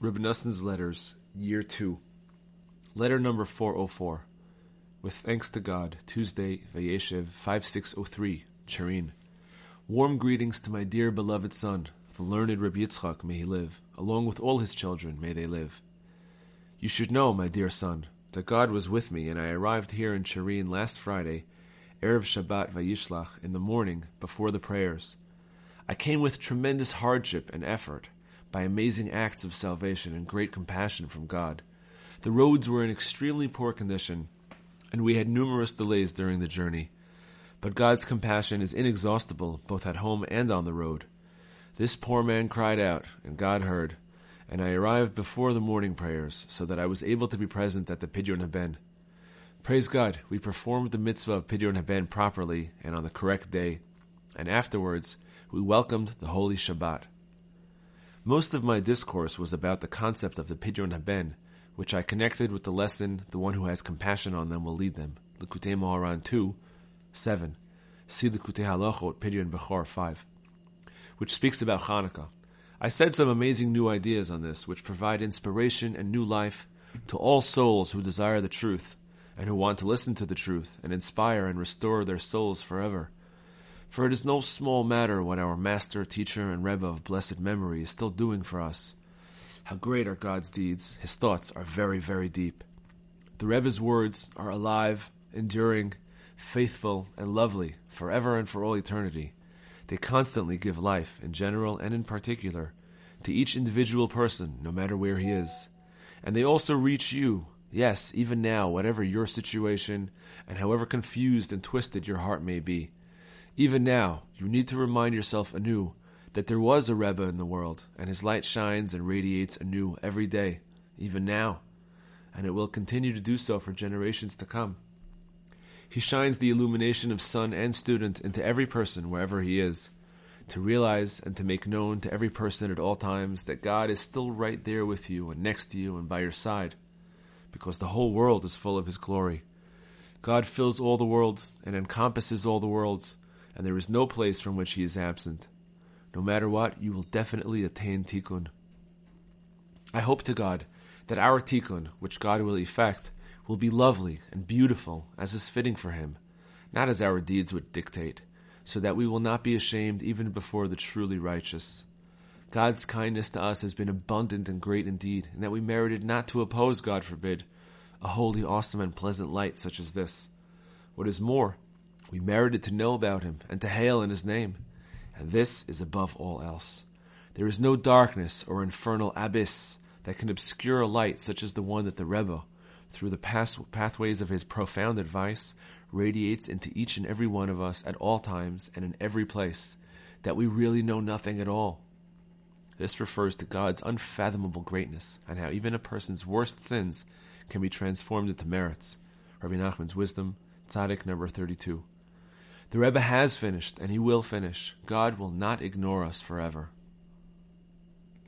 Reb Noson's Letters, Year 2, Letter number 404, with thanks to God, Tuesday, Vayeshev, 5603, Cherin. Warm greetings to my dear beloved son, the learned Reb Yitzchak, may he live, along with all his children, may they live. You should know, my dear son, that God was with me, and I arrived here in Cherin last Friday, Erev Shabbat Vayishlach, in the morning, before the prayers. I came with tremendous hardship and effort, by amazing acts of salvation and great compassion from God. The roads were in extremely poor condition, and we had numerous delays during the journey. But God's compassion is inexhaustible, both at home and on the road. This poor man cried out, and God heard, and I arrived before the morning prayers, so that I was able to be present at the Pidyon HaBen. Praise God, we performed the mitzvah of Pidyon HaBen properly and on the correct day, and afterwards we welcomed the Holy Shabbat. Most of my discourse was about the concept of the Pidyon HaBen, which I connected with the lesson, the one who has compassion on them will lead them. L'Kutei Moran 2, 7. See L'Kutei HaLochot, Pidyon Bechor 5, which speaks about Hanukkah. I said some amazing new ideas on this, which provide inspiration and new life to all souls who desire the truth, and who want to listen to the truth, and inspire and restore their souls forever. For it is no small matter what our master, teacher, and Rebbe of blessed memory is still doing for us. How great are God's deeds! His thoughts are very, very deep. The Rebbe's words are alive, enduring, faithful, and lovely, forever and for all eternity. They constantly give life, in general and in particular, to each individual person, no matter where he is. And they also reach you, yes, even now, whatever your situation, and however confused and twisted your heart may be. Even now, you need to remind yourself anew that there was a Rebbe in the world, and his light shines and radiates anew every day, even now, and it will continue to do so for generations to come. He shines the illumination of son and student into every person wherever he is, to realize and to make known to every person at all times that God is still right there with you and next to you and by your side, because the whole world is full of his glory. God fills all the worlds and encompasses all the worlds, and there is no place from which he is absent. No matter what, you will definitely attain Tikkun. I hope to God that our Tikkun, which God will effect, will be lovely and beautiful as is fitting for him, not as our deeds would dictate, so that we will not be ashamed even before the truly righteous. God's kindness to us has been abundant and great indeed, and that we merited not to oppose, God forbid, a holy, awesome, and pleasant light such as this. What is more, we merited to know about him and to hail in his name, and this is above all else. There is no darkness or infernal abyss that can obscure a light such as the one that the Rebbe, through the pathways of his profound advice, radiates into each and every one of us at all times and in every place, that we really know nothing at all. This refers to God's unfathomable greatness and how even a person's worst sins can be transformed into merits. Rabbi Nachman's Wisdom, Tzaddik number 32. The Rebbe has finished, and he will finish. God will not ignore us forever.